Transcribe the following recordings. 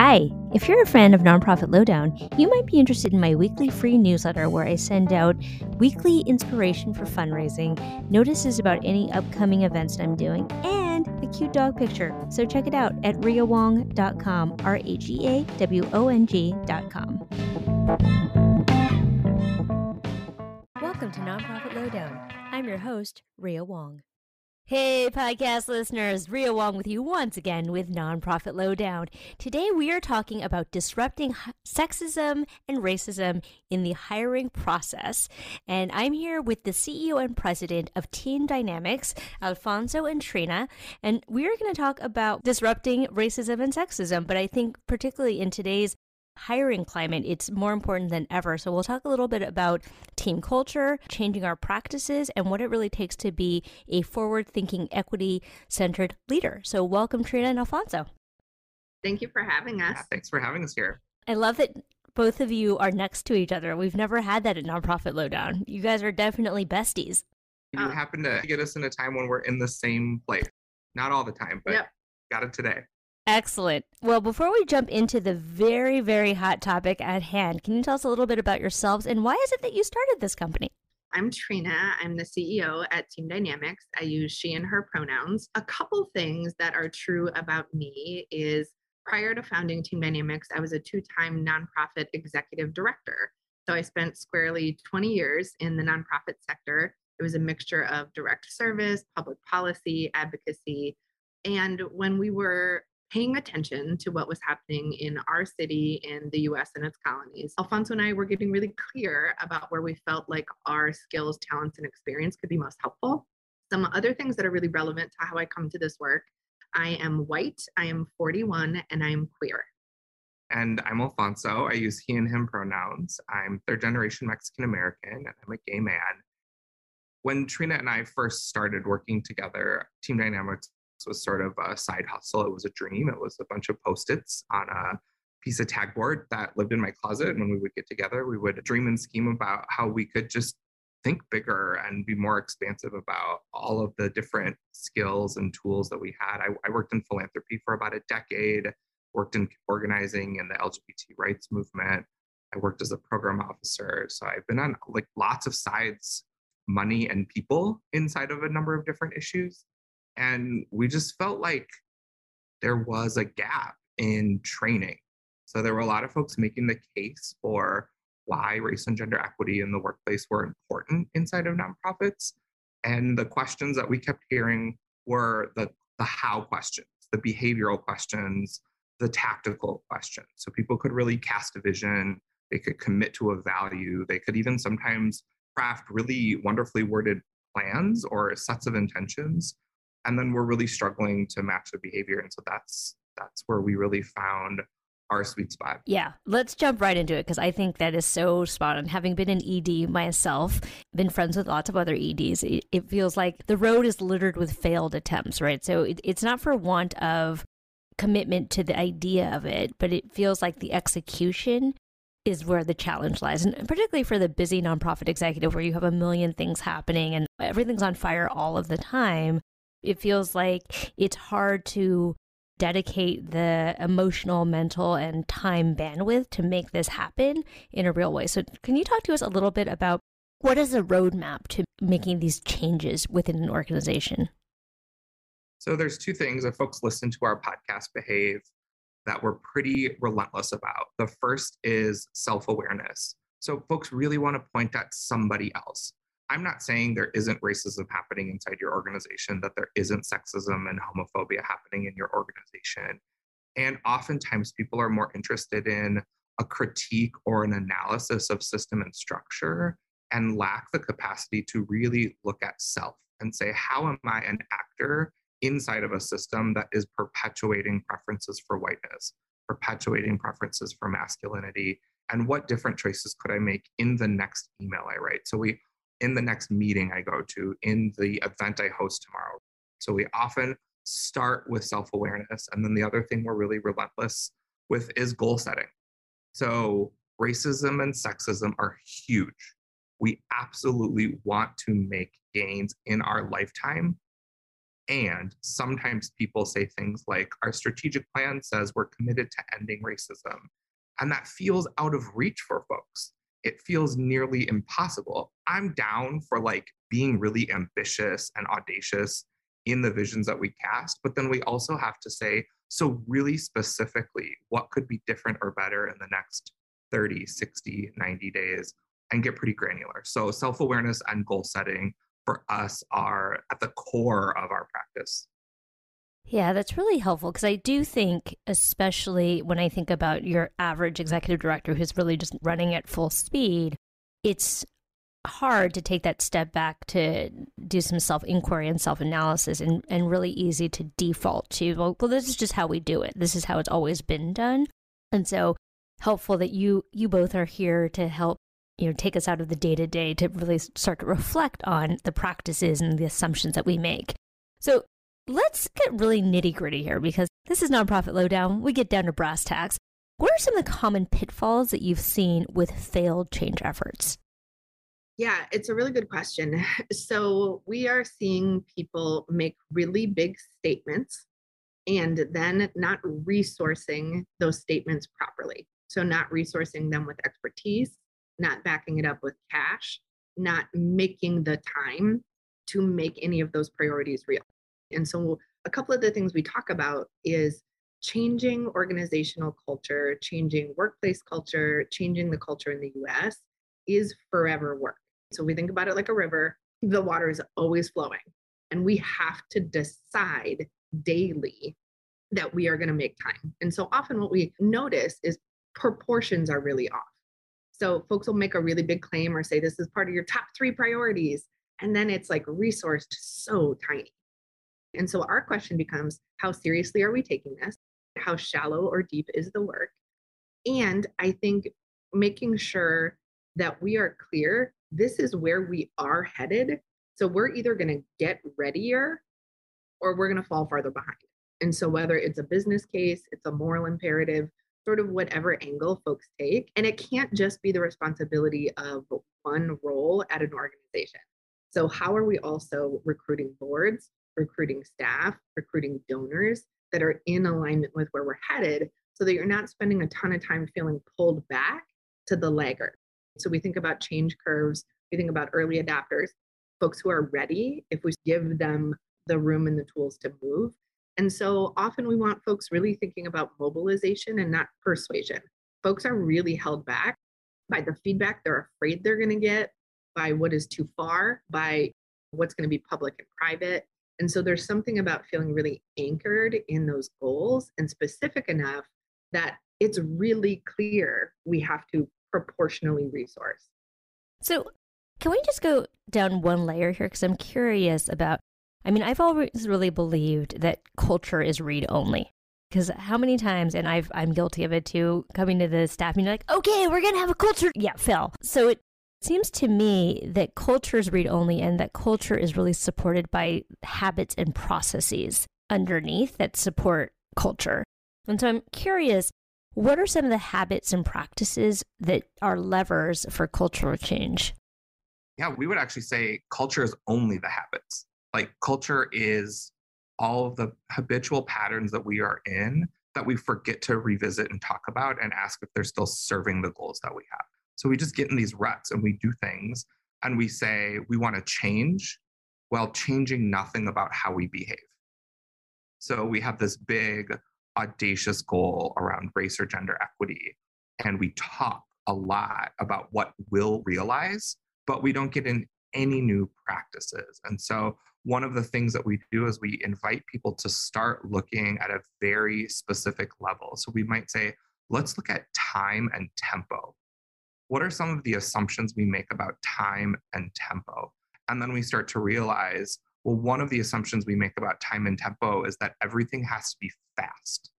Hi! If you're a friend of Nonprofit Lowdown, you might be interested in my weekly free newsletter where I send out weekly inspiration for fundraising, notices about any upcoming events that I'm doing, and a cute dog picture. So check it out at rheawong.com, RHEAWONG.com. Welcome to Nonprofit Lowdown. I'm your host, Rhea Wong. Hey, podcast listeners, Rhea Wong with you once again with Nonprofit Lowdown. Today we are talking about disrupting sexism and racism in the hiring process. And I'm here with the CEO and president of Team Dynamics, Alfonso Entrena. And we're going to talk about disrupting racism and sexism, but I think particularly in today's hiring climate, it's more important than ever. So we'll talk a little bit about team culture, changing our practices, and what it really takes to be a forward-thinking, equity-centered leader. So welcome, Trina and Alfonso. Thank you for having us. Yeah, thanks for having us here. I love that both of you are next to each other. We've never had that at Nonprofit Lowdown. You guys are definitely besties. You happen to get us in a time when we're in the same place. Not all the time, but Got it today. Excellent. Well, before we jump into the very, very hot topic at hand, can you tell us a little bit about yourselves and why is it that you started this company? I'm Trina. I'm the CEO at Team Dynamics. I use she and her pronouns. A couple things that are true about me is prior to founding Team Dynamics, I was a two-time nonprofit executive director. So I spent squarely 20 years in the nonprofit sector. It was a mixture of direct service, public policy, advocacy. And when we were paying attention to what was happening in our city and the U.S. and its colonies, Alfonso and I were getting really clear about where we felt like our skills, talents, and experience could be most helpful. Some other things that are really relevant to how I come to this work. I am white, I am 41, and I am queer. And I'm Alfonso. I use he and him pronouns. I'm third generation Mexican-American, and I'm a gay man. When Trina and I first started working together, Team Dynamics was sort of a side hustle. It was a dream. It was a bunch of Post-its on a piece of tag board that lived in my closet. And when we would get together, we would dream and scheme about how we could just think bigger and be more expansive about all of the different skills and tools that we had. I worked in philanthropy for about a decade, worked in organizing in the LGBT rights movement. I worked as a program officer. So I've been on like lots of sides, money and people inside of a number of different issues. And we just felt like there was a gap in training. So there were a lot of folks making the case for why race and gender equity in the workplace were important inside of nonprofits. And the questions that we kept hearing were the how questions, the behavioral questions, the tactical questions. So people could really cast a vision, they could commit to a value, they could even sometimes craft really wonderfully worded plans or sets of intentions. And then we're really struggling to match the behavior. And so that's where we really found our sweet spot. Yeah, let's jump right into it because I think that is so spot on. Having been an ED myself, been friends with lots of other EDs, it feels like the road is littered with failed attempts, right? So it's not for want of commitment to the idea of it, but it feels like the execution is where the challenge lies. And particularly for the busy nonprofit executive where you have a million things happening and everything's on fire all of the time. It feels like it's hard to dedicate the emotional, mental, and time bandwidth to make this happen in a real way. So can you talk to us a little bit about what is the roadmap to making these changes within an organization? So there's two things that folks listen to our podcast, Behave, that we're pretty relentless about. The first is self-awareness. So folks really want to point at somebody else. I'm not saying there isn't racism happening inside your organization, that there isn't sexism and homophobia happening in your organization. And oftentimes people are more interested in a critique or an analysis of system and structure and lack the capacity to really look at self and say, how am I an actor inside of a system that is perpetuating preferences for whiteness, perpetuating preferences for masculinity, and what different choices could I make in the next email I write? So in the next meeting I go to, in the event I host tomorrow. So we often start with self-awareness. And then the other thing we're really relentless with is goal setting. So racism and sexism are huge. We absolutely want to make gains in our lifetime. And sometimes people say things like, our strategic plan says we're committed to ending racism. And that feels out of reach for folks. It feels nearly impossible. I'm down for like being really ambitious and audacious in the visions that we cast, but then we also have to say, so really specifically, what could be different or better in the next 30, 60, 90 days, and get pretty granular. So self-awareness and goal setting for us are at the core of our practice. Yeah, that's really helpful, because I do think, especially when I think about your average executive director who's really just running at full speed, it's hard to take that step back to do some self-inquiry and self-analysis, and really easy to default to, well, this is just how we do it. This is how it's always been done. And so helpful that you both are here to help, take us out of the day-to-day to really start to reflect on the practices and the assumptions that we make. So let's get really nitty-gritty here, because this is Nonprofit Lowdown. We get down to brass tacks. What are some of the common pitfalls that you've seen with failed change efforts? Yeah, it's a really good question. So we are seeing people make really big statements and then not resourcing those statements properly. So not resourcing them with expertise, not backing it up with cash, not making the time to make any of those priorities real. And so a couple of the things we talk about is changing organizational culture, changing workplace culture, changing the culture in the US is forever work. So we think about it like a river. The water is always flowing. And we have to decide daily that we are going to make time. And so often what we notice is proportions are really off. So folks will make a really big claim or say, this is part of your top 3 priorities. And then it's like resourced so tiny. And so our question becomes, how seriously are we taking this? How shallow or deep is the work? And I think making sure that we are clear, this is where we are headed. So we're either going to get readier or we're going to fall farther behind. And so whether it's a business case, it's a moral imperative, sort of whatever angle folks take. And it can't just be the responsibility of one role at an organization. So how are we also recruiting boards, recruiting staff, recruiting donors that are in alignment with where we're headed, so that you're not spending a ton of time feeling pulled back to the laggard? So we think about change curves, we think about early adopters, folks who are ready if we give them the room and the tools to move. And so often we want folks really thinking about mobilization and not persuasion. Folks are really held back by the feedback they're afraid they're going to get, by what is too far, by what's going to be public and private. And so there's something about feeling really anchored in those goals and specific enough that it's really clear we have to proportionally resource. So can we just go down one layer here? Because I'm curious about, I've always really believed that culture is read only. Because how many times, and I'm guilty of it too, coming to the staff and you're like, okay, we're going to have a culture. Yeah, Phil. So it seems to me that culture is read only, and that culture is really supported by habits and processes underneath that support culture. And so I'm curious, what are some of the habits and practices that are levers for cultural change? Yeah, we would actually say culture is only the habits. Like culture is all of the habitual patterns that we are in that we forget to revisit and talk about and ask if they're still serving the goals that we have. So we just get in these ruts and we do things and we say we want to change while changing nothing about how we behave. So we have this big audacious goal around race or gender equity, and we talk a lot about what we'll realize, but we don't get in any new practices. And so one of the things that we do is we invite people to start looking at a very specific level. So we might say, let's look at time and tempo. What are some of the assumptions we make about time and tempo? And then we start to realize, well, one of the assumptions we make about time and tempo is that everything has to be fast.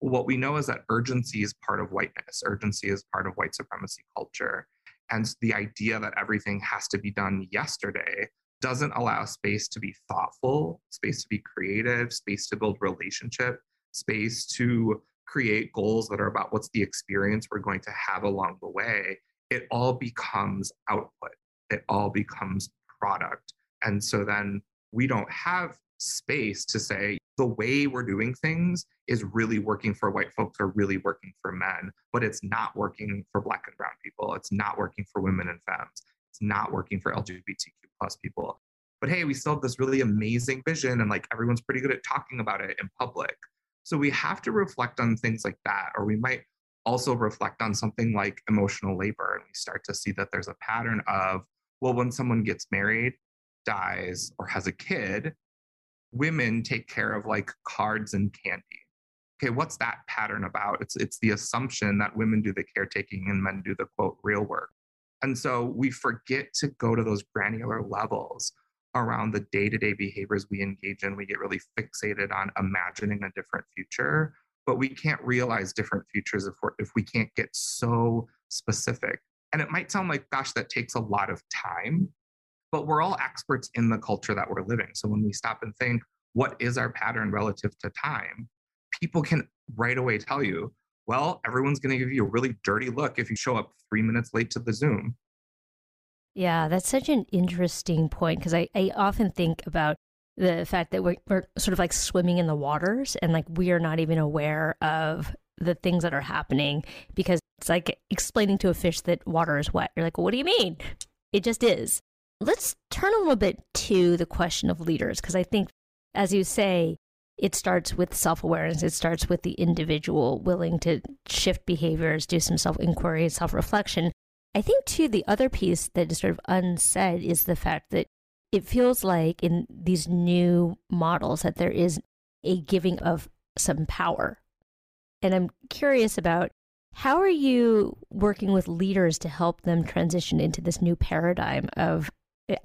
What we know is that urgency is part of whiteness. Urgency is part of white supremacy culture. And the idea that everything has to be done yesterday doesn't allow space to be thoughtful, space to be creative, space to build relationship, space to create goals that are about what's the experience we're going to have along the way. It all becomes output. It all becomes product. And so then we don't have space to say, the way we're doing things is really working for white folks or really working for men, but it's not working for Black and brown people. It's not working for women and femmes. It's not working for LGBTQ+ people. But hey, we still have this really amazing vision and like everyone's pretty good at talking about it in public. So we have to reflect on things like that, or we might also reflect on something like emotional labor. And we start to see that there's a pattern of, well, when someone gets married, dies, or has a kid, women take care of like cards and candy. Okay, what's that pattern about? It's the assumption that women do the caretaking and men do the quote real work. And so we forget to go to those granular levels around the day-to-day behaviors we engage in. We get really fixated on imagining a different future, but we can't realize different futures if we can't get so specific. And it might sound like, gosh, that takes a lot of time, but we're all experts in the culture that we're living. So when we stop and think, what is our pattern relative to time? People can right away tell you, well, everyone's going to give you a really dirty look if you show up 3 minutes late to the Zoom. Yeah, that's such an interesting point, because I often think about the fact that we're sort of like swimming in the waters, and like we are not even aware of the things that are happening, because it's like explaining to a fish that water is wet. You're like, what do you mean? It just is. Let's turn a little bit to the question of leaders, because I think, as you say, it starts with self-awareness. It starts with the individual willing to shift behaviors, do some self-inquiry, self-reflection. I think, too, the other piece that is sort of unsaid is the fact that it feels like in these new models that there is a giving of some power. And I'm curious about, how are you working with leaders to help them transition into this new paradigm of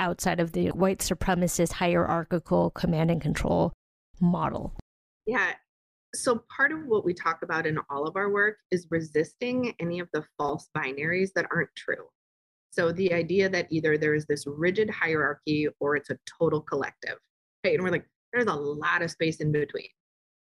outside of the white supremacist hierarchical command and control model? Yeah. So part of what we talk about in all of our work is resisting any of the false binaries that aren't true. So the idea that either there is this rigid hierarchy or it's a total collective, right? And we're like, there's a lot of space in between.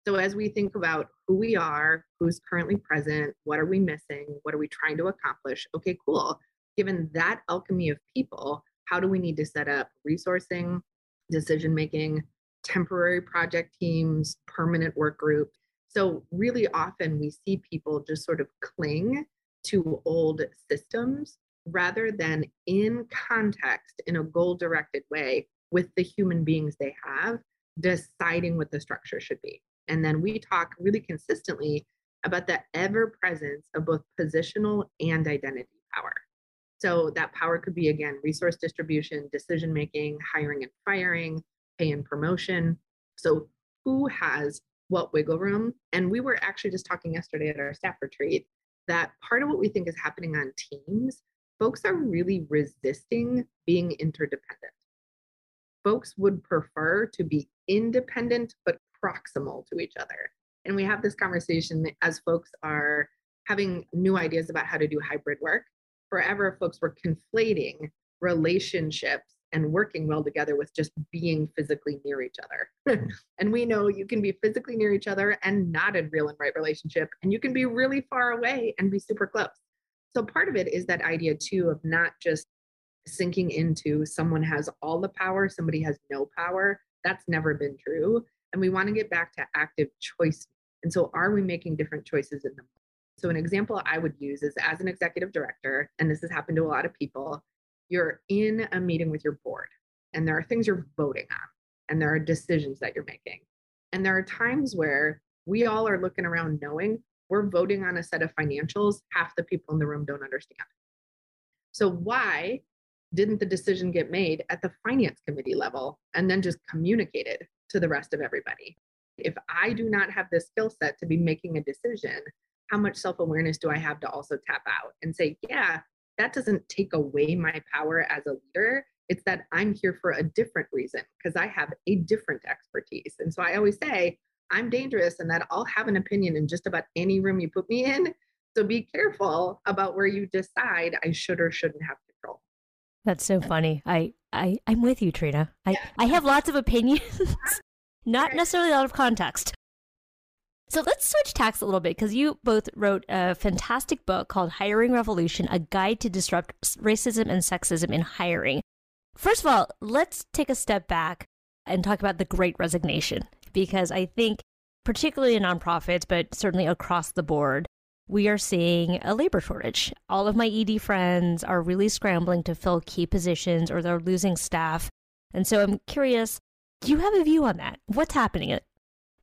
So as we think about who we are, who's currently present, what are we missing? What are we trying to accomplish? Okay, cool. Given that alchemy of people, how do we need to set up resourcing, decision-making, temporary project teams, permanent work groups? So really often we see people just sort of cling to old systems rather than in context, in a goal-directed way with the human beings they have, deciding what the structure should be. And then we talk really consistently about the ever-presence of both positional and identity power. So that power could be, again, resource distribution, decision-making, hiring and firing, pay and promotion. So who has what wiggle room? And we were actually just talking yesterday at our staff retreat that part of what we think is happening on teams, folks are really resisting being interdependent. Folks would prefer to be independent, but proximal to each other. And we have this conversation as folks are having new ideas about how to do hybrid work. Forever, folks were conflating relationships and working well together with just being physically near each other. And we know you can be physically near each other and not in real and right relationship. And you can be really far away and be super close. So part of it is that idea too of not just sinking into someone has all the power, somebody has no power. That's never been true. And we want to get back to active choice. And so are we making different choices in the moment? So an example I would use is, as an executive director, and this has happened to a lot of people, you're in a meeting with your board and there are things you're voting on and there are decisions that you're making. And there are times where we all are looking around knowing we're voting on a set of financials half the people in the room don't understand. So why didn't the decision get made at the finance committee level and then just communicated to the rest of everybody? If I do not have this skill set to be making a decision, how much self-awareness do I have to also tap out and say, yeah, that doesn't take away my power as a leader. It's that I'm here for a different reason because I have a different expertise. And so I always say, I'm dangerous and that I'll have an opinion in just about any room you put me in. So be careful about where you decide I should or shouldn't have control. That's so funny. I'm with you, Trina. I have lots of opinions, not necessarily out of context. So let's switch tacks a little bit, because you both wrote a fantastic book called Hiring Revolution, A Guide to Disrupt Racism and Sexism in Hiring. First of all, let's take a step back. and talk about the Great Resignation, because I think particularly in nonprofits, but certainly across the board, we are seeing a labor shortage. All of my ED friends are really scrambling to fill key positions, or they're losing staff. And so I'm curious, do you have a view on that? What's happening?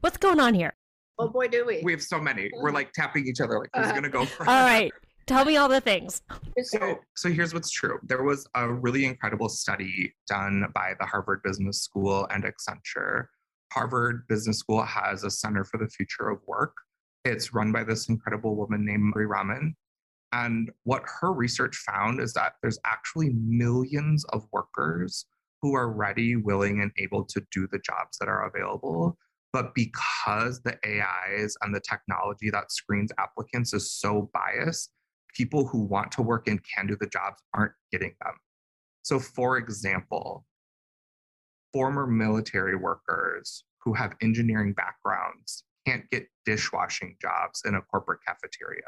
What's going on here? Oh boy, do we. We have so many. We're like tapping each other like, who's going to go first? All right. Tell me all the things. So here's what's true. There was a really incredible study done by the Harvard Business School and Accenture. Harvard Business School has a Center for the Future of Work. It's run by this incredible woman named Marie Raman. And what her research found is that there's actually millions of workers who are ready, willing, and able to do the jobs that are available. But because the AIs and the technology that screens applicants is so biased, people who want to work and can do the jobs aren't getting them. So for example, former military workers who have engineering backgrounds can't get dishwashing jobs in a corporate cafeteria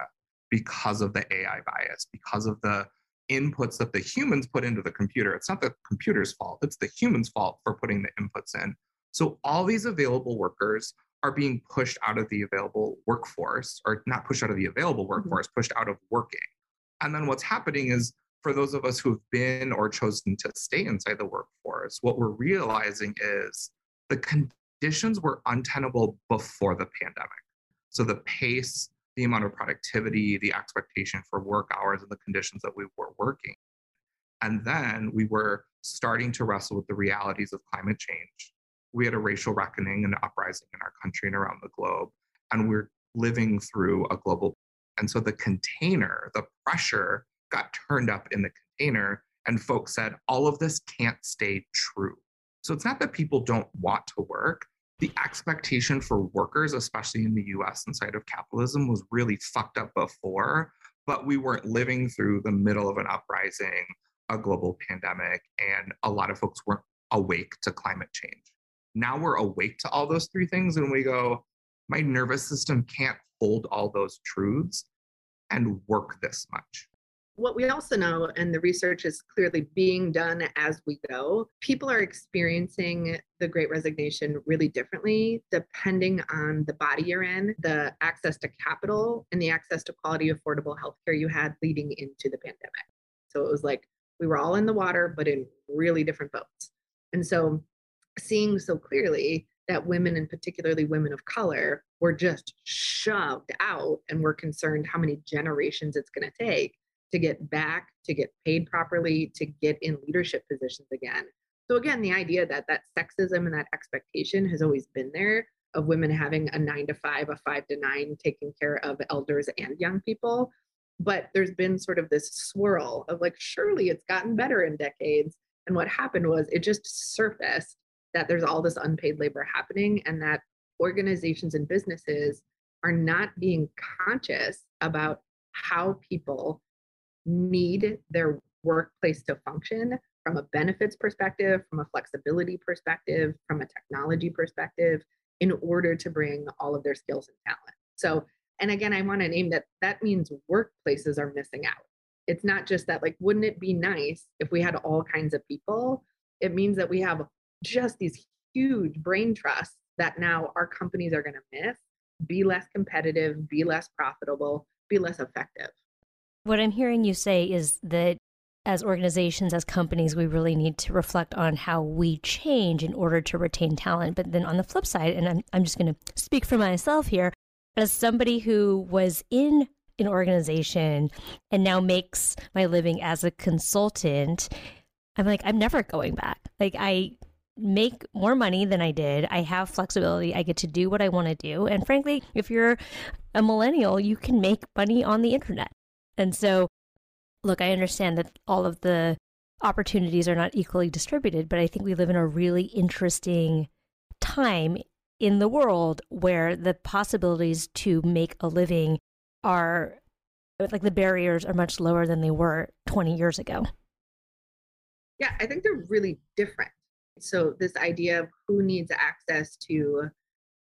because of the AI bias, because of the inputs that the humans put into the computer. It's not the computer's fault, it's the human's fault for putting the inputs in. So all these available workers are being pushed out of the available workforce, or not pushed out of the available workforce, pushed out of working. And then what's happening is, for those of us who've been or chosen to stay inside the workforce, what we're realizing is the conditions were untenable before the pandemic. So the pace, the amount of productivity, the expectation for work hours, and the conditions that we were working. And then we were starting to wrestle with the realities of climate change. We had a racial reckoning and uprising in our country and around the globe, and we're living through a global. And so the container, the pressure got turned up in the container, and folks said, all of this can't stay true. So it's not that people don't want to work. The expectation for workers, especially in the US inside of capitalism, was really fucked up before, but we weren't living through the middle of an uprising, a global pandemic, and a lot of folks weren't awake to climate change. Now we're awake to all those three things, and we go, my nervous system can't hold all those truths and work this much. What we also know, and the research is clearly being done as we go, people are experiencing the Great Resignation really differently depending on the body you're in, the access to capital, and the access to quality, affordable healthcare you had leading into the pandemic. So it was like we were all in the water, but in really different boats. And so seeing so clearly that women, and particularly women of color, were just shoved out, and we're concerned how many generations it's going to take to get back, to get paid properly, to get in leadership positions again. So again, the idea that that sexism and that expectation has always been there of women having a 9 to 5, a 5 to 9, taking care of elders and young people. But there's been sort of this swirl of like, surely it's gotten better in decades. And what happened was it just surfaced that there's all this unpaid labor happening, and that organizations and businesses are not being conscious about how people need their workplace to function from a benefits perspective, from a flexibility perspective, from a technology perspective, in order to bring all of their skills and talent. So, and again, I want to name that means workplaces are missing out. It's not just that, like, wouldn't it be nice if we had all kinds of people? It means that we have just these huge brain trusts that now our companies are going to miss, be less competitive, be less profitable, be less effective. What I'm hearing you say is that as organizations, as companies, we really need to reflect on how we change in order to retain talent. But then on the flip side, and I'm just going to speak for myself here, as somebody who was in an organization and now makes my living as a consultant, I'm like, I'm never going back. Like, I make more money than I did. I have flexibility. I get to do what I want to do. And frankly, if you're a millennial, you can make money on the internet. And so, look, I understand that all of the opportunities are not equally distributed, but I think we live in a really interesting time in the world where the possibilities to make a living are, like, the barriers are much lower than they were 20 years ago. Yeah, I think they're really different. So this idea of who needs access to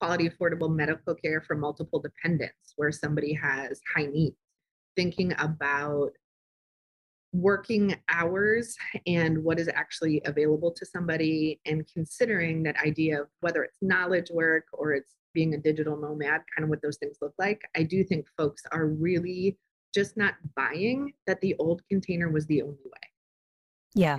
quality, affordable medical care for multiple dependents, where somebody has high needs, thinking about working hours and what is actually available to somebody, and considering that idea of whether it's knowledge work or it's being a digital nomad, kind of what those things look like, I do think folks are really just not buying that the old container was the only way. Yeah.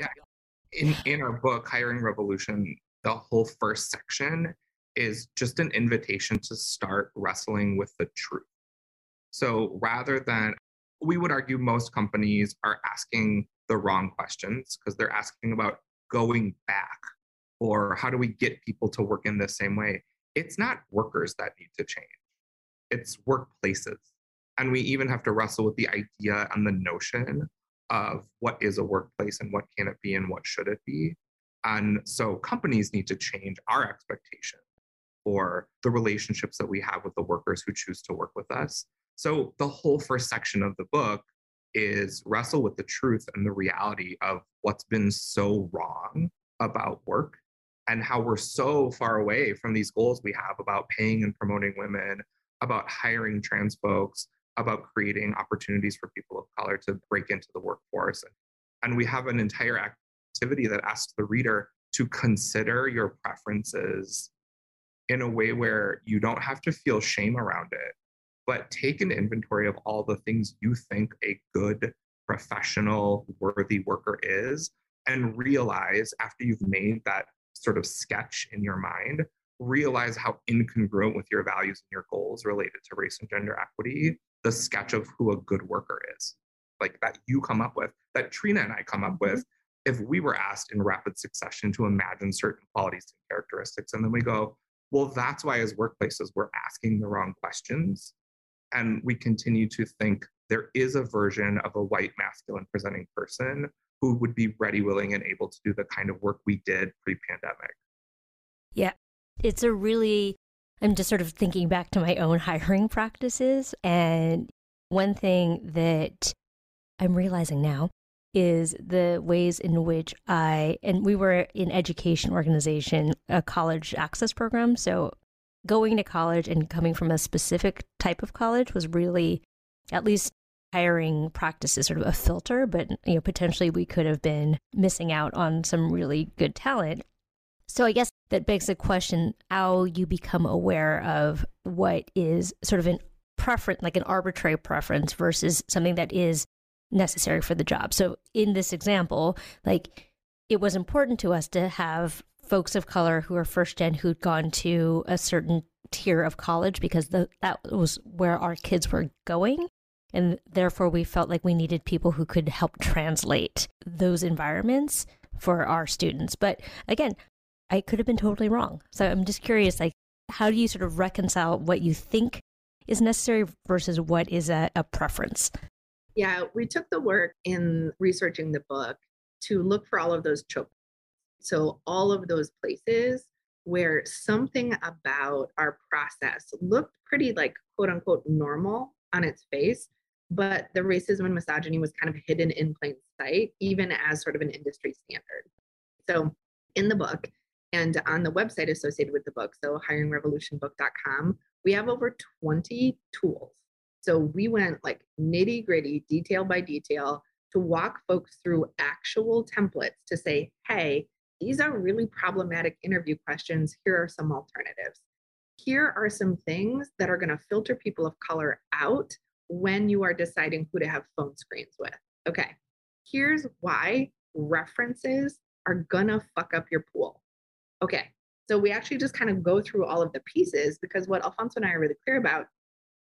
In our book, Hiring Revolution, the whole first section is just an invitation to start wrestling with the truth. So rather than, we would argue most companies are asking the wrong questions because they're asking about going back or how do we get people to work in the same way. It's not workers that need to change. It's workplaces. And we even have to wrestle with the idea and the notion of what is a workplace and what can it be and what should it be. And so companies need to change our expectation for the relationships that we have with the workers who choose to work with us. So the whole first section of the book is wrestle with the truth and the reality of what's been so wrong about work and how we're so far away from these goals we have about paying and promoting women, about hiring trans folks, about creating opportunities for people of color to break into the workforce. And we have an entire activity that asks the reader to consider your preferences in a way where you don't have to feel shame around it, but take an inventory of all the things you think a good, professional, worthy worker is, and realize after you've made that sort of sketch in your mind, realize how incongruent with your values and your goals related to race and gender equity the sketch of who a good worker is, like that you come up with, that Trina and I come up with, if we were asked in rapid succession to imagine certain qualities and characteristics. And then we go, well, that's why as workplaces, we're asking the wrong questions. And we continue to think there is a version of a white masculine presenting person who would be ready, willing, and able to do the kind of work we did pre-pandemic. Yeah. It's a really, I'm just sort of thinking back to my own hiring practices. And one thing that I'm realizing now is the ways in which and we were in education organization, a college access program. So going to college and coming from a specific type of college was really, at least hiring practices, sort of a filter, but you know, potentially we could have been missing out on some really good talent. So I guess that begs the question, how you become aware of what is sort of an preference, like an arbitrary preference versus something that is necessary for the job. So in this example, like it was important to us to have folks of color who are first gen who'd gone to a certain tier of college because that was where our kids were going. And therefore we felt like we needed people who could help translate those environments for our students. But again, I could have been totally wrong. So I'm just curious, like, how do you sort of reconcile what you think is necessary versus what is a preference? Yeah, we took the work in researching the book to look for all of those choke. So all of those places where something about our process looked pretty like, quote unquote, normal on its face, but the racism and misogyny was kind of hidden in plain sight, even as sort of an industry standard. So in the book, and on the website associated with the book, so hiringrevolutionbook.com, we have over 20 tools. So we went like nitty gritty, detail by detail, to walk folks through actual templates to say, hey, these are really problematic interview questions. Here are some alternatives. Here are some things that are going to filter people of color out when you are deciding who to have phone screens with. Okay, here's why references are going to fuck up your pool. Okay, so we actually just kind of go through all of the pieces, because what Alfonso and I are really clear about,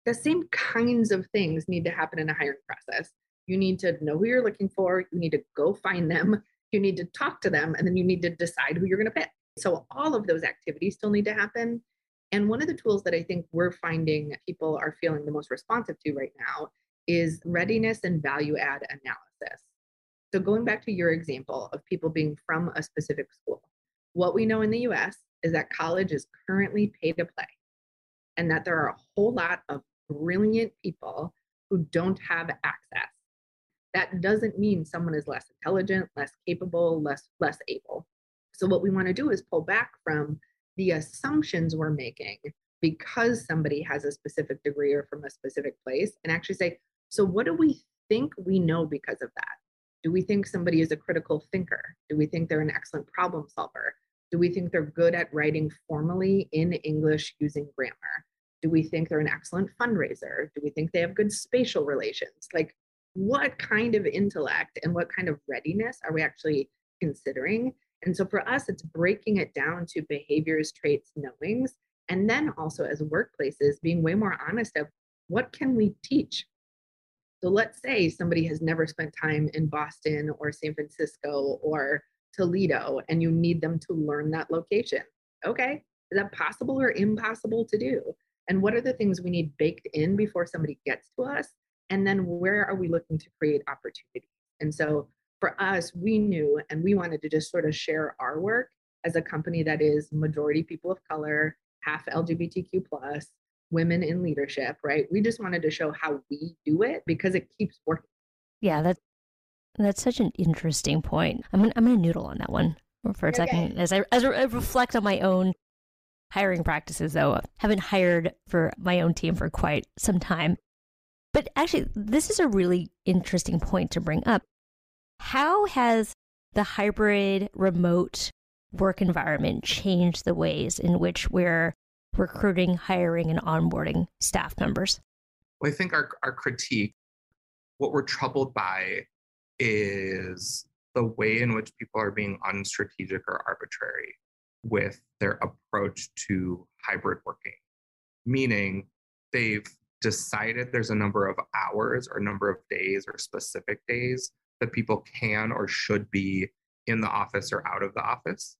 the same kinds of things need to happen in a hiring process. You need to know who you're looking for. You need to go find them. You need to talk to them. And then you need to decide who you're going to pick. So all of those activities still need to happen. And one of the tools that I think we're finding people are feeling the most responsive to right now is readiness and value add analysis. So going back to your example of people being from a specific school, what we know in the US is that college is currently pay to play, and that there are a whole lot of brilliant people who don't have access. That doesn't mean someone is less intelligent, less capable, less able. So what we want to do is pull back from the assumptions we're making because somebody has a specific degree or from a specific place, and actually say, so what do we think we know because of that? Do we think somebody is a critical thinker? Do we think they're an excellent problem solver? Do we think they're good at writing formally in English using grammar? Do we think they're an excellent fundraiser? Do we think they have good spatial relations? Like, what kind of intellect and what kind of readiness are we actually considering? And so for us, it's breaking it down to behaviors, traits, knowings, and then also as workplaces being way more honest of what can we teach? So let's say somebody has never spent time in Boston or San Francisco or Toledo, and you need them to learn that location. Okay, is that possible or impossible to do? And what are the things we need baked in before somebody gets to us? And then where are we looking to create opportunities? And so for us, we knew and we wanted to just sort of share our work as a company that is majority people of color, half LGBTQ+, women in leadership, right? We just wanted to show how we do it because it keeps working. Yeah, that's such an interesting point. I'm gonna noodle on that one for a second as I reflect on my own hiring practices, though. I haven't hired for my own team for quite some time. But actually, this is a really interesting point to bring up. How has the hybrid remote work environment changed the ways in which we're recruiting, hiring, and onboarding staff members? Well, I think our critique, what we're troubled by is the way in which people are being unstrategic or arbitrary with their approach to hybrid working, meaning they've decided there's a number of hours or number of days or specific days that people can or should be in the office or out of the office.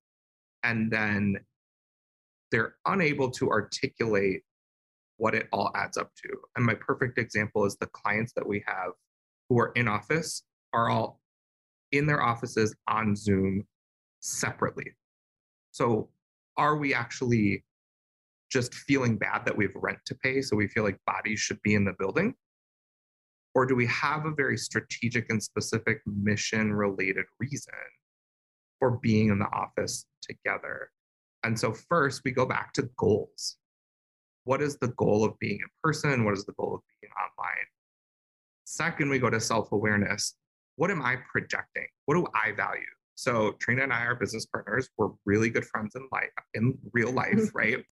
And then they're unable to articulate what it all adds up to. And my perfect example is the clients that we have who are in office are all in their offices on Zoom separately. So are we actually just feeling bad that we have rent to pay, so we feel like bodies should be in the building? Or do we have a very strategic and specific mission-related reason for being in the office together? And so first, we go back to goals. What is the goal of being in person? What is the goal of being online? Second, we go to self-awareness. What am I projecting? What do I value? So Trina and I are business partners. We're really good friends in real life, right?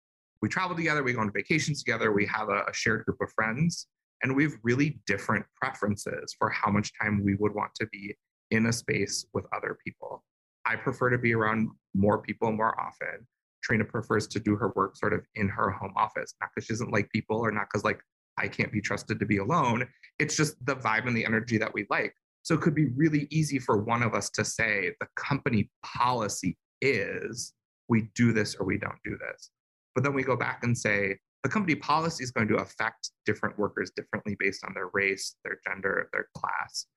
We travel together. We go on vacations together. We have a shared group of friends. And we have really different preferences for how much time we would want to be in a space with other people. I prefer to be around more people more often. Trina prefers to do her work sort of in her home office, not because she doesn't like people or not because like I can't be trusted to be alone. It's just the vibe and the energy that we like. So it could be really easy for one of us to say the company policy is we do this or we don't do this. But then we go back and say the company policy is going to affect different workers differently based on their race, their gender, their class.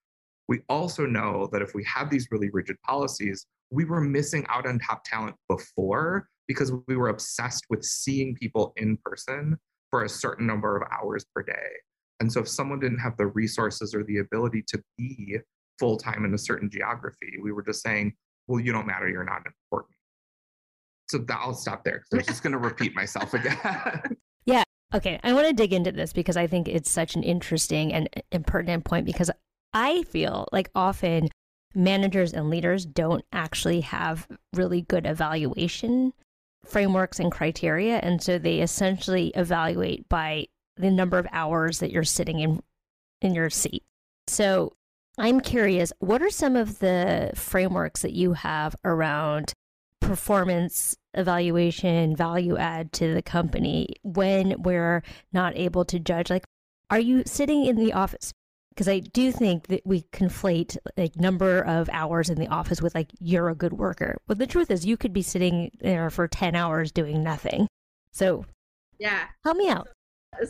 We also know that if we have these really rigid policies, we were missing out on top talent before because we were obsessed with seeing people in person for a certain number of hours per day. And so if someone didn't have the resources or the ability to be full-time in a certain geography, we were just saying, well, you don't matter, you're not important. So I'll stop there because I'm just going to repeat myself again. Yeah. Okay. I want to dig into this because I think it's such an interesting and pertinent point because I feel like often managers and leaders don't actually have really good evaluation frameworks and criteria. And so they essentially evaluate by the number of hours that you're sitting in your seat. So I'm curious, what are some of the frameworks that you have around performance evaluation, value add to the company when we're not able to judge? Like, are you sitting in the office? Because I do think that we conflate like number of hours in the office with like, you're a good worker. But the truth is you could be sitting there for 10 hours doing nothing. So yeah, help me out.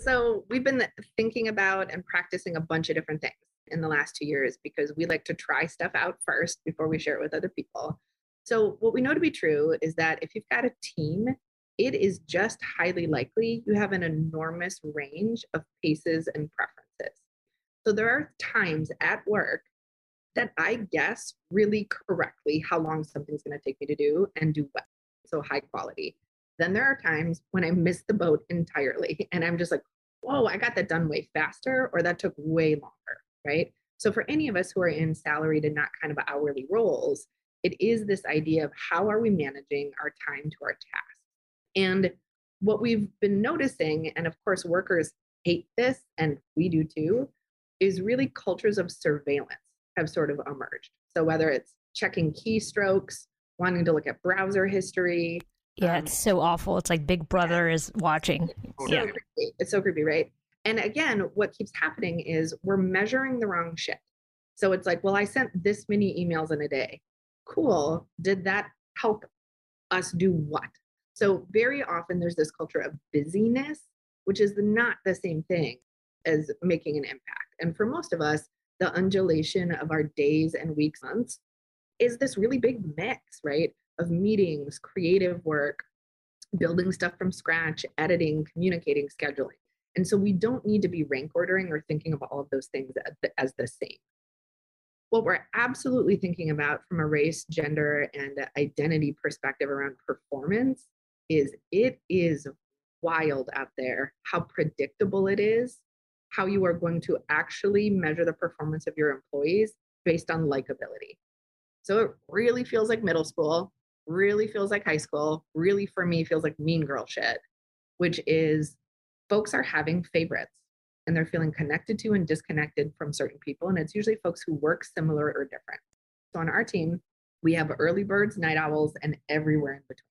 So we've been thinking about and practicing a bunch of different things in the last 2 years because we like to try stuff out first before we share it with other people. So what we know to be true is that if you've got a team, it is just highly likely you have an enormous range of paces and preferences. So there are times at work that I guess really correctly how long something's going to take me to do and do well, so high quality. Then there are times when I miss the boat entirely and I'm just like, whoa, I got that done way faster or that took way longer, right? So for any of us who are in salaried and not kind of hourly roles, it is this idea of how are we managing our time to our tasks? And what we've been noticing, and of course workers hate this, and we do too, is really cultures of surveillance have sort of emerged. So whether it's checking keystrokes, wanting to look at browser history. Yeah, it's so awful. It's like Big Brother is watching. It's so creepy. It's so creepy, right? And again, what keeps happening is we're measuring the wrong shit. So it's like, well, I sent this many emails in a day. Cool. Did that help us do what? So very often there's this culture of busyness, which is not the same thing as making an impact. And for most of us, the undulation of our days and weeks, months is this really big mix, right? Of meetings, creative work, building stuff from scratch, editing, communicating, scheduling. And so we don't need to be rank ordering or thinking of all of those things as the same. What we're absolutely thinking about from a race, gender, and identity perspective around performance is it is wild out there, how predictable it is, how you are going to actually measure the performance of your employees based on likability. So it really feels like middle school, really feels like high school, really for me feels like mean girl shit, which is folks are having favorites and they're feeling connected to and disconnected from certain people. And it's usually folks who work similar or different. So on our team, we have early birds, night owls, and everywhere in between.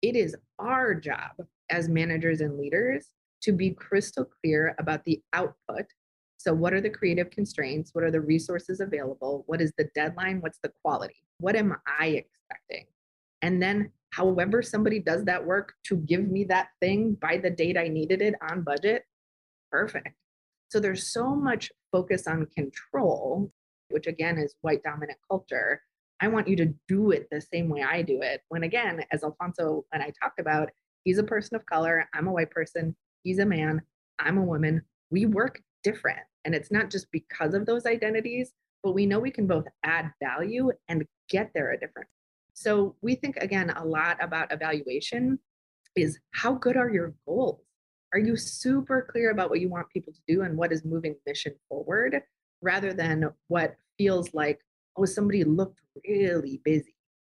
It is our job as managers and leaders to be crystal clear about the output. So what are the creative constraints? What are the resources available? What is the deadline? What's the quality? What am I expecting? And then however somebody does that work to give me that thing by the date I needed it on budget, perfect. So there's so much focus on control, which again is white dominant culture. I want you to do it the same way I do it. When again, as Alfonso and I talked about, he's a person of color, I'm a white person, he's a man, I'm a woman, we work different. And it's not just because of those identities, but we know we can both add value and get there a different. So we think again, a lot about evaluation is how good are your goals? Are you super clear about what you want people to do and what is moving mission forward rather than what feels like, oh, somebody looked really busy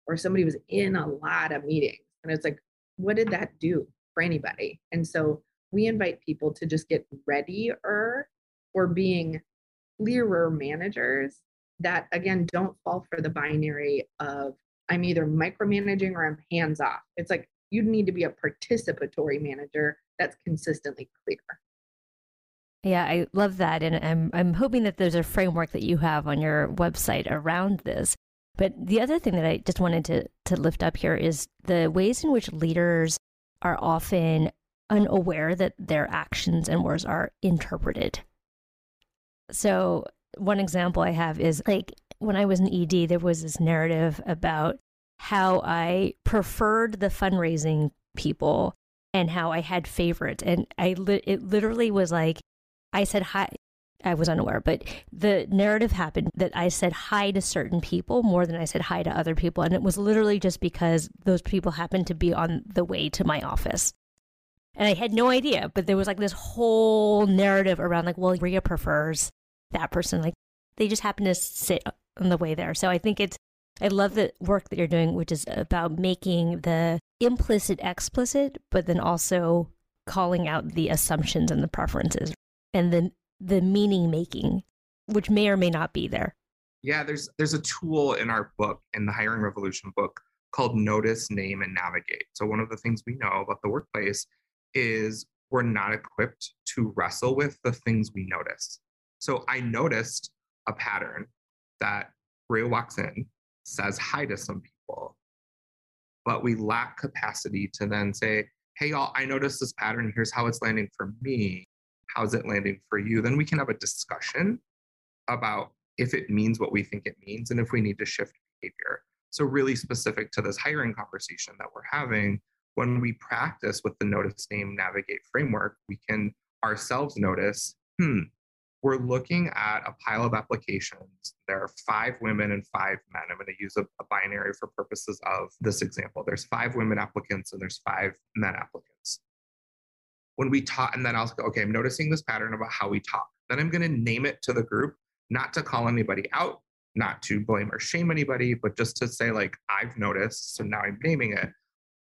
or somebody was in a lot of meetings. And it's like, what did that do for anybody? And so we invite people to just get readier for being clearer managers that, again, don't fall for the binary of I'm either micromanaging or I'm hands off. It's like you'd need to be a participatory manager that's consistently clear. Yeah, I love that. And I'm hoping that there's a framework that you have on your website around this. But the other thing that I just wanted to lift up here is the ways in which leaders are often unaware that their actions and words are interpreted. So one example I have is like when I was in ED, there was this narrative about how I preferred the fundraising people and how I had favorites. And it literally was like, I said hi. I was unaware, but the narrative happened that I said hi to certain people more than I said hi to other people. And it was literally just because those people happened to be on the way to my office. And I had no idea, but there was like this whole narrative around like, well, Rhea prefers that person. Like they just happen to sit on the way there. So I love the work that you're doing, which is about making the implicit explicit, but then also calling out the assumptions and the preferences and then the meaning making, which may or may not be there. Yeah, there's a tool in our book, in the Hiring Revolution book, called Notice, Name, and Navigate. So one of the things we know about the workplace is we're not equipped to wrestle with the things we notice. So I noticed a pattern that Rhea walks in, says hi to some people, but we lack capacity to then say, hey, y'all, I noticed this pattern. Here's how it's landing for me. How's it landing for you? Then we can have a discussion about if it means what we think it means and if we need to shift behavior. So really specific to this hiring conversation that we're having, when we practice with the Notice, Name, Navigate framework, we can ourselves notice, we're looking at a pile of applications. There are 5 women and 5 men. I'm going to use a binary for purposes of this example. There's 5 women applicants and there's 5 men applicants. When we talk, and then I'll go, okay, I'm noticing this pattern about how we talk. Then I'm going to name it to the group not to call anybody out, not to blame or shame anybody, but just to say, like, I've noticed, so now I'm naming it.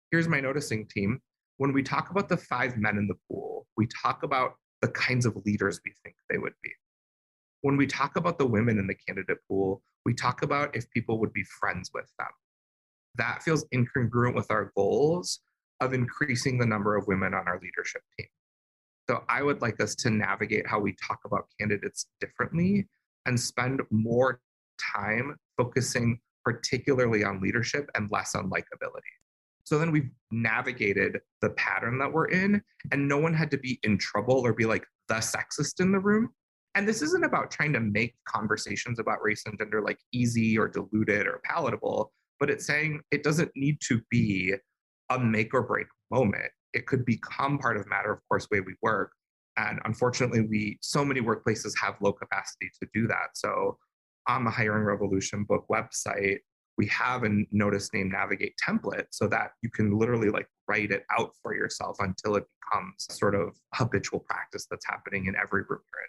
Here's my noticing team. When we talk about the 5 men in the pool, we talk about the kinds of leaders we think they would be. When we talk about the women in the candidate pool, we talk about if people would be friends with them. That feels incongruent with our goals of increasing the number of women on our leadership team. So I would like us to navigate how we talk about candidates differently and spend more time focusing particularly on leadership and less on likability. So then we've navigated the pattern that we're in, and no one had to be in trouble or be like the sexist in the room. And this isn't about trying to make conversations about race and gender like easy or diluted or palatable, but it's saying it doesn't need to be a make or break moment. It could become part of matter, of course, way we work. And unfortunately, so many workplaces have low capacity to do that. So on the Hiring Revolution book website, we have a notice, name, navigate template so that you can literally like write it out for yourself until it becomes sort of habitual practice that's happening in every room you're in.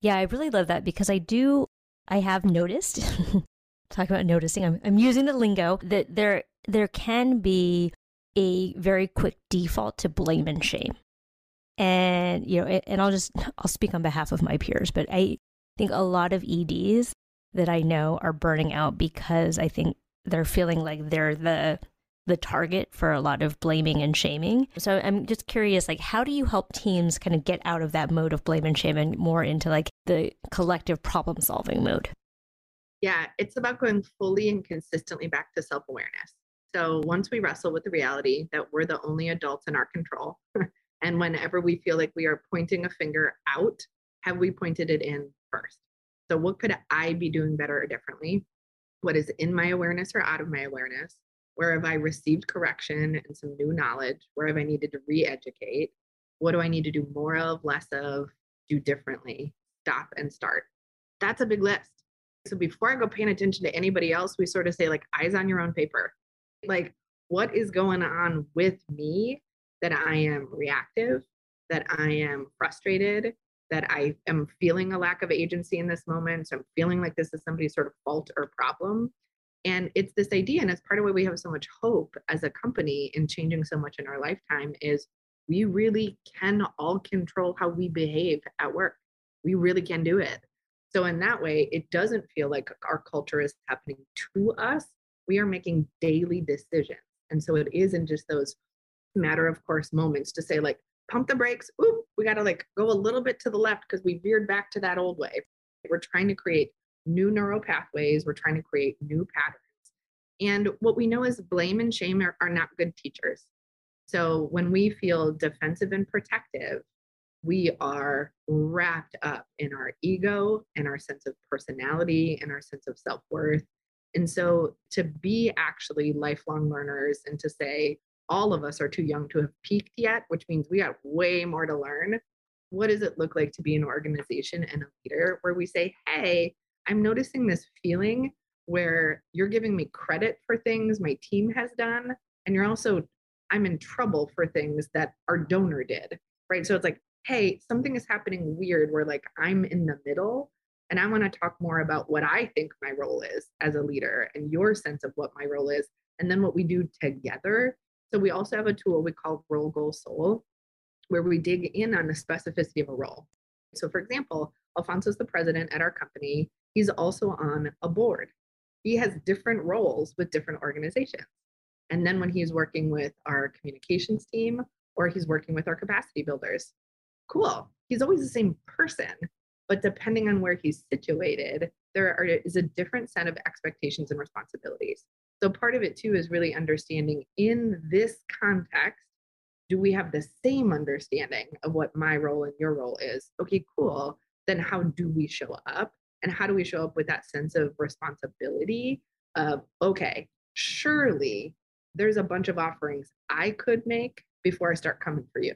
Yeah, I really love that because I have noticed, talk about noticing, I'm using the lingo, that there can be a very quick default to blame and shame. And, you know, and I'll speak on behalf of my peers, but I think a lot of EDs that I know are burning out because I think they're feeling like they're the target for a lot of blaming and shaming. So I'm just curious, like, how do you help teams kind of get out of that mode of blame and shame and more into like the collective problem solving mode? Yeah, it's about going fully and consistently back to self-awareness. So once we wrestle with the reality that we're the only adults in our control, and whenever we feel like we are pointing a finger out, have we pointed it in first? So what could I be doing better or differently? What is in my awareness or out of my awareness? Where have I received correction and some new knowledge? Where have I needed to re-educate? What do I need to do more of, less of, do differently? Stop and start. That's a big list. So before I go paying attention to anybody else, we sort of say like, eyes on your own paper. Like, what is going on with me that I am reactive, that I am frustrated, that I am feeling a lack of agency in this moment. So I'm feeling like this is somebody's sort of fault or problem. And it's this idea, and it's part of why we have so much hope as a company in changing so much in our lifetime, is we really can all control how we behave at work. We really can do it. So in that way, it doesn't feel like our culture is happening to us. We are making daily decisions. And so it isn't just those matter of course moments to say like, pump the brakes. Oop, we got to like go a little bit to the left because we veered back to that old way. We're trying to create new neural pathways. We're trying to create new patterns. And what we know is blame and shame are not good teachers. So when we feel defensive and protective, we are wrapped up in our ego and our sense of personality and our sense of self-worth. And so to be actually lifelong learners and to say, all of us are too young to have peaked yet, which means we have way more to learn. What does it look like to be an organization and a leader where we say, hey, I'm noticing this feeling where you're giving me credit for things my team has done, and you're also, I'm in trouble for things that our donor did, right? So it's like, hey, something is happening weird where like I'm in the middle, and I want to talk more about what I think my role is as a leader and your sense of what my role is, and then what we do together. So we also have a tool we call Role, Goal, Soul, where we dig in on the specificity of a role. So for example, Alfonso's the president at our company. He's also on a board. He has different roles with different organizations. And then when he's working with our communications team or he's working with our capacity builders, cool. He's always the same person, but depending on where he's situated, there is a different set of expectations and responsibilities. So part of it too is really understanding in this context, do we have the same understanding of what my role and your role is? Okay, cool. Then how do we show up? And how do we show up with that sense of responsibility of, okay, surely there's a bunch of offerings I could make before I start coming for you.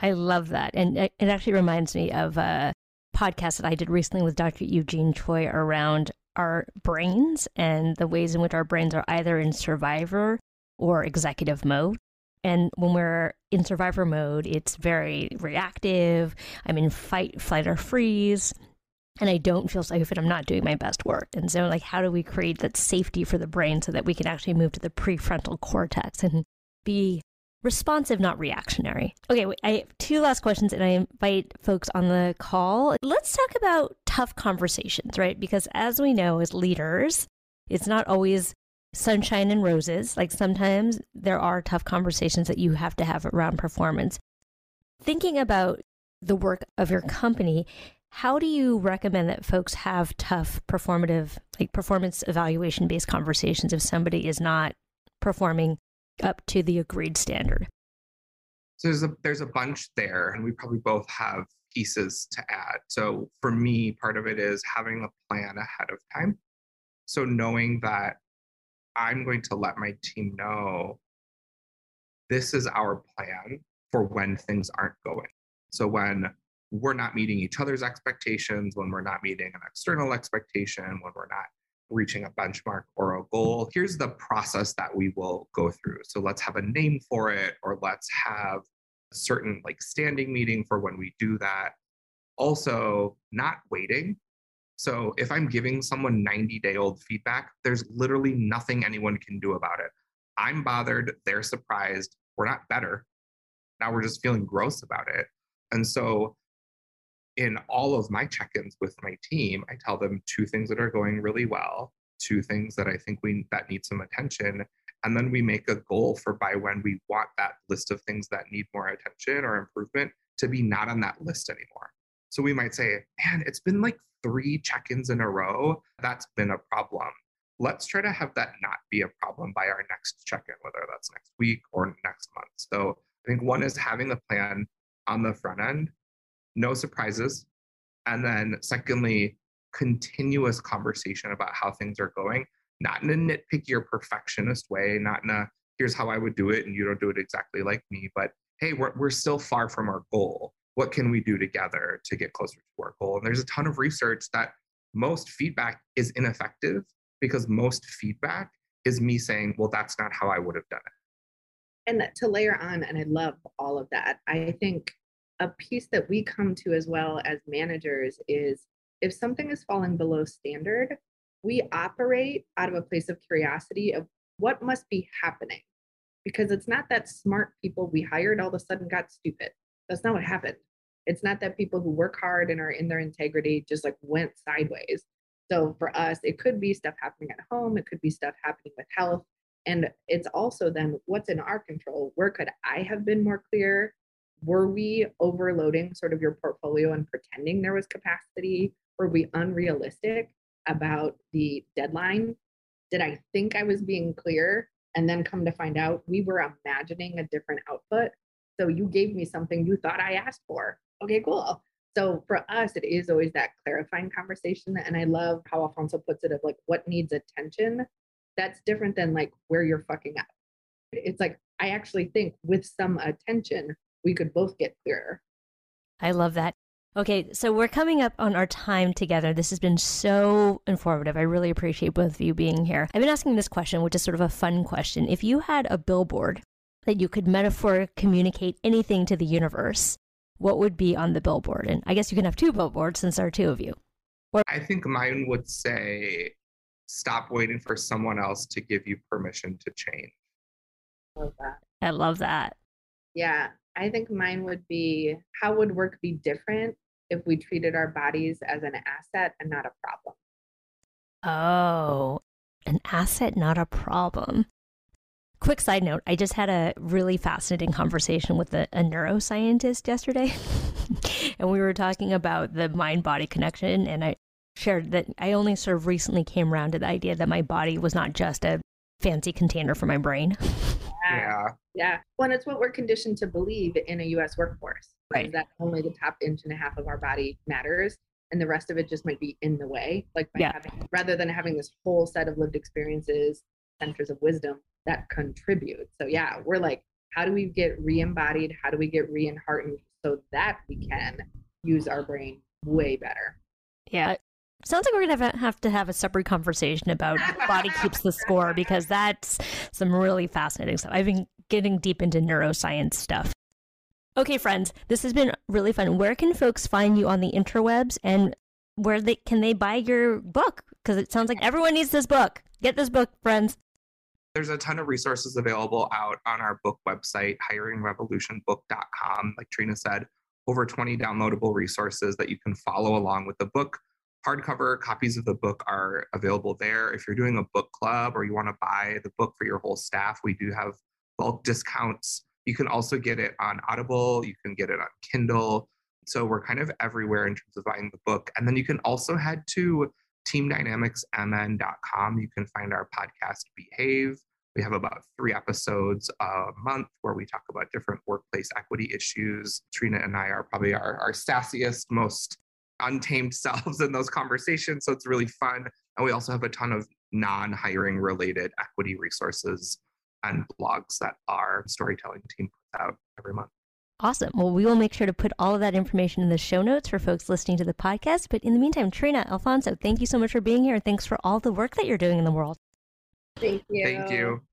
I love that. And it actually reminds me of a podcast that I did recently with Dr. Eugene Choi around our brains and the ways in which our brains are either in survivor or executive mode. And when we're in survivor mode, it's very reactive. I'm in fight, flight, or freeze. and I don't feel safe and I'm not doing my best work. And so like, how do we create that safety for the brain so that we can actually move to the prefrontal cortex and be responsive, not reactionary? Okay, I have two last questions and I invite folks on the call. Let's talk about tough conversations, right? Because as we know, as leaders, it's not always sunshine and roses. Like sometimes there are tough conversations that you have to have around performance. Thinking about the work of your company, how do you recommend that folks have tough performative, like performance evaluation based conversations if somebody is not performing up to the agreed standard? So there's a bunch there, and we probably both have pieces to add. So for me, part of it is having a plan ahead of time. So knowing that I'm going to let my team know this is our plan for when things aren't going. So when we're not meeting each other's expectations, when we're not meeting an external expectation, when we're not reaching a benchmark or a goal, here's the process that we will go through. So let's have a name for it, or let's have a certain like standing meeting for when we do that. Also, not waiting. So if I'm giving someone 90-day-old feedback, there's literally nothing anyone can do about it. I'm bothered, they're surprised, we're not better. Now we're just feeling gross about it. And so in all of my check-ins with my team, I tell them two things that are going really well, two things that I think that need some attention, and then we make a goal for by when we want that list of things that need more attention or improvement to be not on that list anymore. So we might say, man, it's been like 3 check-ins in a row. That's been a problem. Let's try to have that not be a problem by our next check-in, whether that's next week or next month. So I think one is having a plan on the front end, no surprises. And then secondly, continuous conversation about how things are going, not in a nitpicky or perfectionist way, not in a, here's how I would do it and you don't do it exactly like me, but hey, we're still far from our goal. What can we do together to get closer to our goal? And there's a ton of research that most feedback is ineffective because most feedback is me saying, well, that's not how I would have done it. And to layer on, and I love all of that, I think a piece that we come to as well as managers is if something is falling below standard, we operate out of a place of curiosity of what must be happening. Because it's not that smart people we hired all of a sudden got stupid. That's not what happened. It's not that people who work hard and are in their integrity just like went sideways. So for us, it could be stuff happening at home. It could be stuff happening with health. And it's also then what's in our control. Where could I have been more clear? Were we overloading sort of your portfolio and pretending there was capacity? Were we unrealistic about the deadline? Did I think I was being clear? And then come to find out we were imagining a different output. So you gave me something you thought I asked for. Okay, cool. So for us, it is always that clarifying conversation. And I love how Alfonso puts it of like, what needs attention? That's different than like where you're fucking up. It's like, I actually think with some attention, we could both get clearer. I love that. Okay, so we're coming up on our time together. This has been so informative. I really appreciate both of you being here. I've been asking this question, which is sort of a fun question. If you had a billboard that you could metaphor communicate anything to the universe, what would be on the billboard? And I guess you can have two billboards since there are two of you. I think mine would say, stop waiting for someone else to give you permission to change. I love that. I love that. Yeah, I think mine would be, how would work be different if we treated our bodies as an asset and not a problem? Oh, an asset, not a problem. Quick side note, I just had a really fascinating conversation with a neuroscientist yesterday, and we were talking about the mind-body connection, and I shared that I only sort of recently came around to the idea that my body was not just a fancy container for my brain. Yeah. Well, it's what we're conditioned to believe in a U.S. workforce. Right. That only the top 1.5 inches of our body matters, and the rest of it just might be in the way. Like rather than having this whole set of lived experiences, centers of wisdom that contribute. So yeah, we're like, how do we get re-embodied? How do we get re-enheartened so that we can use our brain way better? Yeah. Sounds like we're going to have to have a separate conversation about Body Keeps the Score, because that's some really fascinating stuff. I've been getting deep into neuroscience stuff. Okay, friends, this has been really fun. Where can folks find you on the interwebs, and where they can they buy your book? Because it sounds like everyone needs this book. Get this book, friends. There's a ton of resources available out on our book website, hiringrevolutionbook.com. Like Trina said, over 20 downloadable resources that you can follow along with the book. Hardcover copies of the book are available there. If you're doing a book club or you want to buy the book for your whole staff, we do have bulk discounts. You can also get it on Audible. You can get it on Kindle. So we're kind of everywhere in terms of buying the book. And then you can also head to teamdynamicsmn.com. You can find our podcast, Behave. We have about 3 episodes a month where we talk about different workplace equity issues. Trina and I are probably our sassiest, most untamed selves in those conversations. So it's really fun. And we also have a ton of non-hiring related equity resources and blogs that our storytelling team puts out every month. Awesome. Well, we will make sure to put all of that information in the show notes for folks listening to the podcast. But in the meantime, Trina, Alfonso, thank you so much for being here. And thanks for all the work that you're doing in the world. Thank you. Thank you.